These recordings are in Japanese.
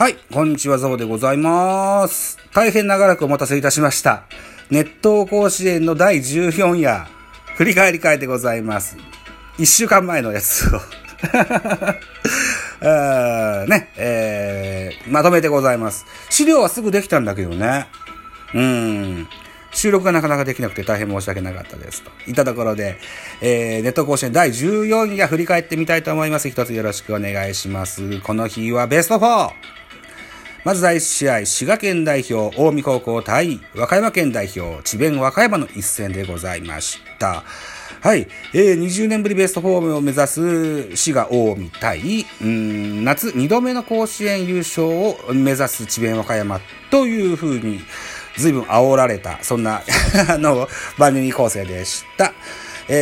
はい、こんにちは、ザボでございます。大変長らくお待たせいたしました。熱湯甲子園の第14夜、振り返り会でございます。1週間前のやつをね、まとめてございます。資料はすぐできたんだけどね。収録がなかなかできなくて大変申し訳なかったですといったところで、熱湯甲子園第14夜振り返ってみたいと思います。一つよろしくお願いします。この日はベスト4。まず第1試合、滋賀県代表近江高校対和歌山県代表智弁和歌山の一戦でございました。はい、20年ぶりベスト4を目指す滋賀近江対夏2度目の甲子園優勝を目指す智弁和歌山というふうに随分煽られた、そんな番組構成でした。近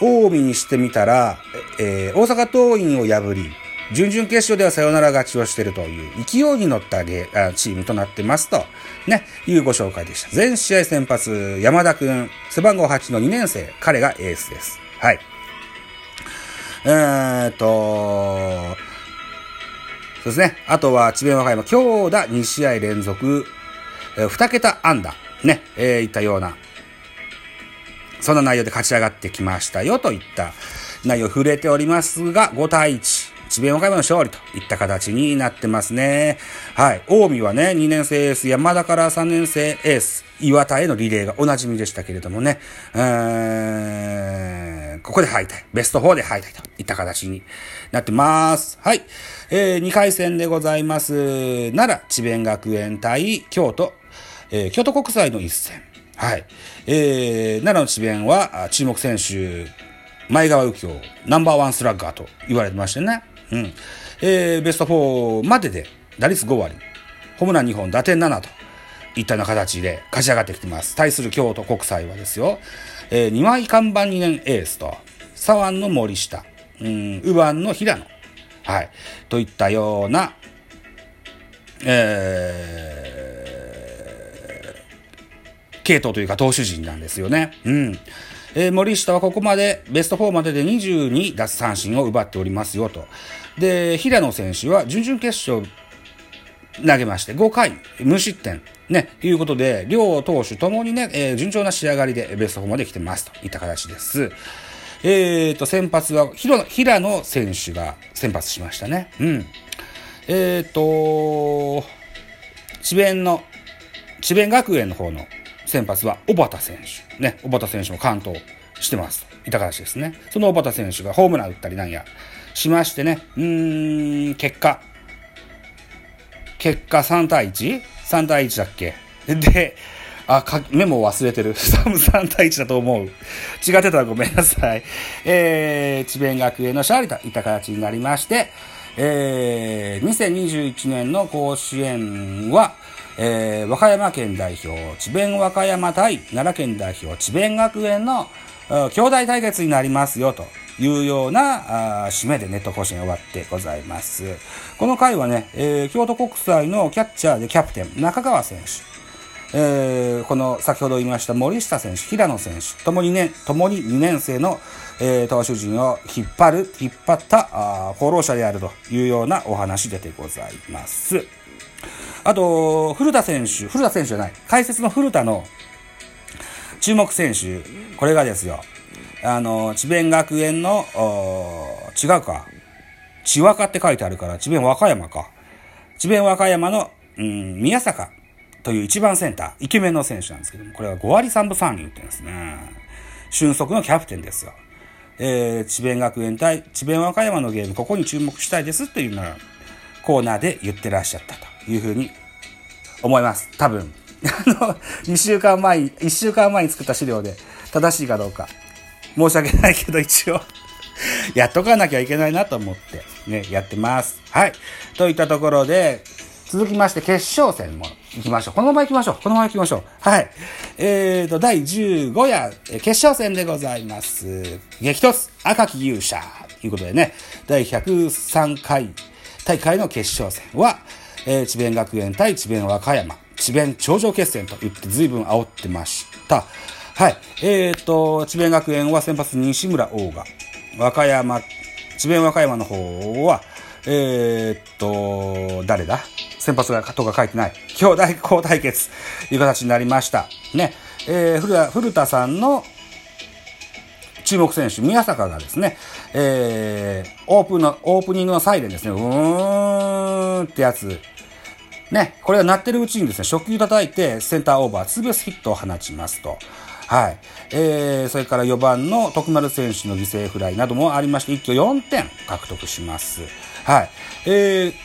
江にしてみたら、大阪桐蔭を破り、準々決勝ではサヨナラ勝ちをしているという勢いに乗ったチームとなってますと、ね、いうご紹介でした。全試合先発、山田くん、背番号8の2年生、彼がエースです。はい。そうですね。あとは智弁和歌山強打2試合連続2桁安打ね、いったようなそんな内容で勝ち上がってきましたよといった内容を触れておりますが、5対1智弁和歌山の勝利といった形になってますね。はい、近江はね、2年生エース山田から3年生エース岩田へのリレーがおなじみでしたけれどもね、ここで敗退、ベスト4で敗退といった形になってます。はい、2回戦でございます。奈良智弁学園対京都国際の一戦。はい、奈良の智弁は注目選手前川右京ナンバーワンスラッガーと言われてましてね。ベスト4までで打率5割、ホームラン2本、打点7といったような形で勝ち上がってきてます。対する京都国際はですよ。2枚看板2年エースと左腕の森下、右腕の平野、はい、といったような、系統というか投手陣なんですよね。森下はここまでベスト4までで22奪三振を奪っておりますよと。で、平野選手は準々決勝投げまして5回無失点ね、いうことで両投手ともにね、順調な仕上がりでベスト4まで来てますといった形です。先発は平野選手が先発しましたね。智弁学園の方の先発は小畑選手ね、小畑選手も完投してますといった形ですね。その小畑選手がホームラン打ったりなんやしましてね、結果3対 1?3対1だっけで、メモ忘れてる。3対1だと思う。違ってたらごめんなさい。智弁学園の勝利といった形になりまして、2021年の甲子園は、和歌山県代表、智弁和歌山対奈良県代表、智弁学園の兄弟対決になりますよというような締めで熱湯甲子園終わってございます。この回はね、京都国際のキャッチャーでキャプテン中川選手、この先ほど言いました森下選手、平野選手ともに2年生の、投手陣を引っ張った功労者であるというようなお話でございます。あと古田選手じゃない、解説の古田の注目選手、これがですよ、智弁学園の、違うか、千和歌って書いてあるから、智弁和歌山か。智弁和歌山の、宮坂という1番センター、イケメンの選手なんですけども、これは5割3分3厘打ってますね。俊足のキャプテンですよ。智弁学園対智弁和歌山のゲーム、ここに注目したいですというようなコーナーで言ってらっしゃったというふうに思います。多分。1週間前に作った資料で正しいかどうか申し訳ないけど、一応やっとかなきゃいけないなと思ってね、やってます。はい、といったところで続きまして決勝戦もこのまま行きましょう。はい、第15夜決勝戦でございます。激突赤き勇者ということでね、第103回大会の決勝戦は、智弁学園対智弁和歌山、智弁頂上決戦と言って随分煽ってました。はい。智弁学園は先発西村王が、智弁和歌山の方は、誰だ？先発がとか書いてない兄弟校対決という形になりましたね。古田さんの注目選手宮坂がですね、オープニングのサイレンですね、うーんってやつね、これが鳴ってるうちにですね、初球叩いてセンターオーバーツーベースヒットを放ちますと、はい、それから4番の徳丸選手の犠牲フライなどもありまして、一挙4点獲得します。はい、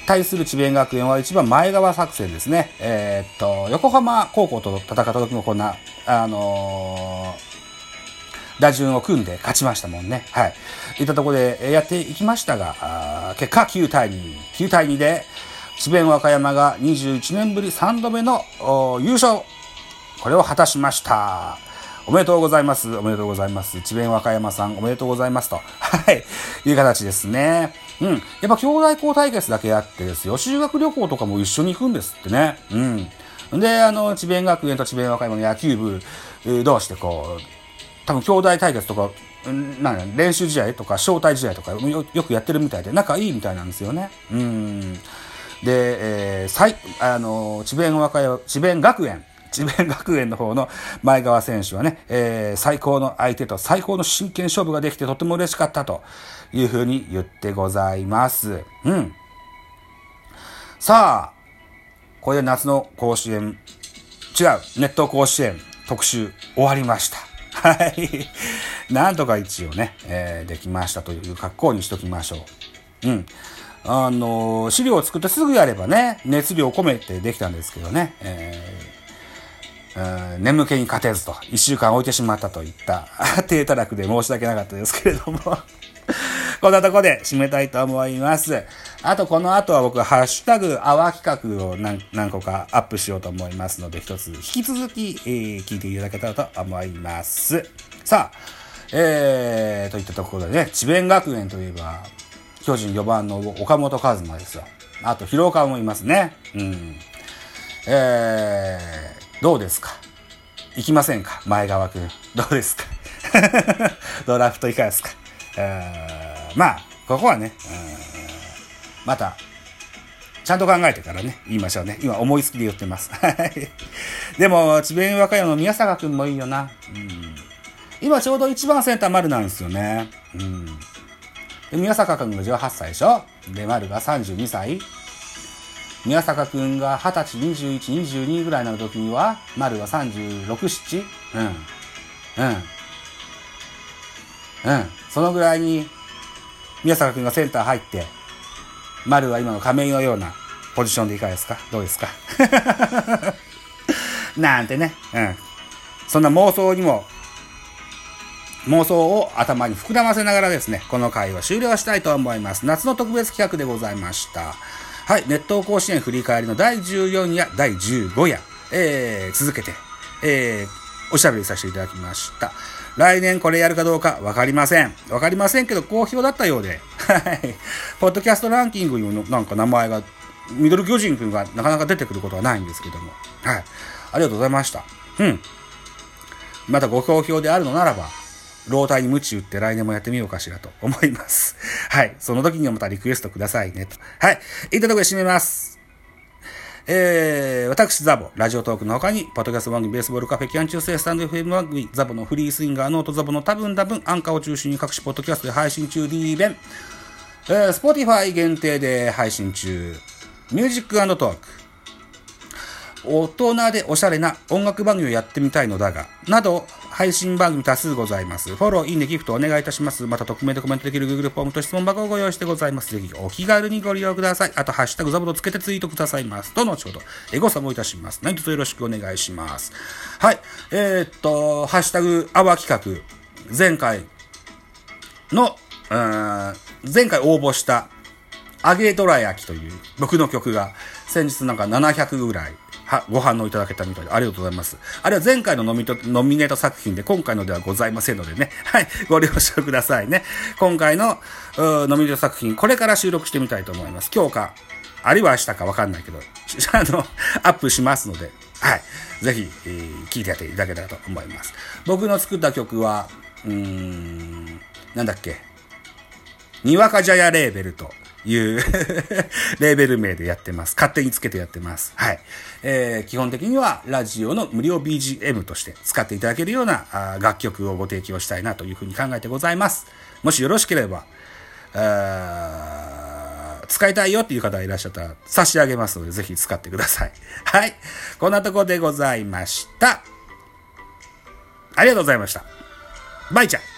対する智弁学園は1番前川作戦ですね、横浜高校と戦った時もこんな打順を組んで勝ちましたもんね。はい、いったところでやっていきましたが、結果9対2で智弁和歌山が21年ぶり3度目の優勝、これを果たしました。おめでとうございます、おめでとうございます、智弁和歌山さんおめでとうございますと、はい、いう形ですね。うん、やっぱ兄弟校対決だけあってですよ、修学旅行とかも一緒に行くんですってね。うんで、智弁学園と智弁和歌山の野球部同士でこう多分兄弟対決とか、練習試合とか招待試合とかよくやってるみたいで、仲いいみたいなんですよね。うんで、智弁学園の方の前川選手はね、最高の相手と最高の真剣勝負ができてとても嬉しかったというふうに言ってございます。うん。さあ、これで夏の甲子園、熱湯甲子園特集終わりました。はい。なんとか一応ね、できましたという格好にしときましょう。うん。資料を作ってすぐやればね、熱量を込めてできたんですけどね、眠気に勝てずと1週間置いてしまったといった低たらくで申し訳なかったですけれどもこんなとこで締めたいと思います。あとこの後は僕ハッシュタグアワー企画を 何個かアップしようと思いますので、一つ引き続き、聞いていただけたらと思います。さあ、といったところでね、智弁学園といえば巨人4番の岡本和真ですよ。あと広岡もいますね。うん。どうですか。行きませんか前川くん。どうですか。ドラフトいかがですか。まあここはね、またちゃんと考えてからね言いましょうね。今思いつきで言ってます。でも智弁和歌山の宮坂くんもいいよな。うん、今ちょうど1番センター丸なんですよね。うん。で宮坂くんが18歳でしょ。で丸が32歳。宮坂くんが20歳、21、22ぐらいの時には丸が36、7、そのぐらいに宮坂くんがセンター入って、丸は今の亀井のようなポジションでいかがですか？どうですか？なんてね、そんな妄想を頭に膨らませながらですね、この回は終了したいと思います。夏の特別企画でございました。はい、熱湯甲子園振り返りの第14夜、第15夜、続けて、おしゃべりさせていただきました。来年これやるかどうかわかりません。わかりませんけど好評だったようで、ポッドキャストランキングにもなんか名前が、ミドル巨人くんがなかなか出てくることはないんですけども、はい、ありがとうございました。うん、またご好評であるのならば、老体に鞭打って来年もやってみようかしらと思います。はい。その時にはまたリクエストくださいねと。はい。いったところで締めます。私ザボ、ラジオトークの他に、ポッドキャスト番組、ベースボールカフェ、キャン中世、スタンド FM 番組、ザボのフリースインガー、ノートザボの多分多分、アンカーを中心に各種ポッドキャストで配信中、D 弁、Spotify 限定で配信中、ミュージック&トーク、大人でおしゃれな音楽番組をやってみたいのだが、など、配信番組多数ございます。フォロー、いいね、ギフトお願いいたします。また匿名でコメントできる Google フォームと質問箱をご用意してございます。ぜひお気軽にご利用ください。あと、ハッシュタグザボとつけてツイートくださいます。と後ほど、エゴサもいたします。何卒よろしくお願いします。はい。ハッシュタグアワー企画、前回応募した、揚げどら焼きという僕の曲が、先日なんか700ぐらい、ご反応いただけたみたいでありがとうございます。あれは前回のノミネート作品で今回のではございませんのでね。はい。ご了承くださいね。今回のノミネート作品、これから収録してみたいと思います。今日か、あるいは明日かわかんないけど、アップしますので、はい。ぜひ、聴いてやっていただけたらと思います。僕の作った曲は、なんだっけ。にわかじゃやレーベルと、いうレーベル名でやってます。勝手につけてやってます。はい。基本的にはラジオの無料 BGM として使っていただけるような楽曲をご提供したいなというふうに考えてございます。もしよろしければ、使いたいよっていう方がいらっしゃったら差し上げますので、ぜひ使ってください。はい。こんなところでございました。ありがとうございました。バイちゃん。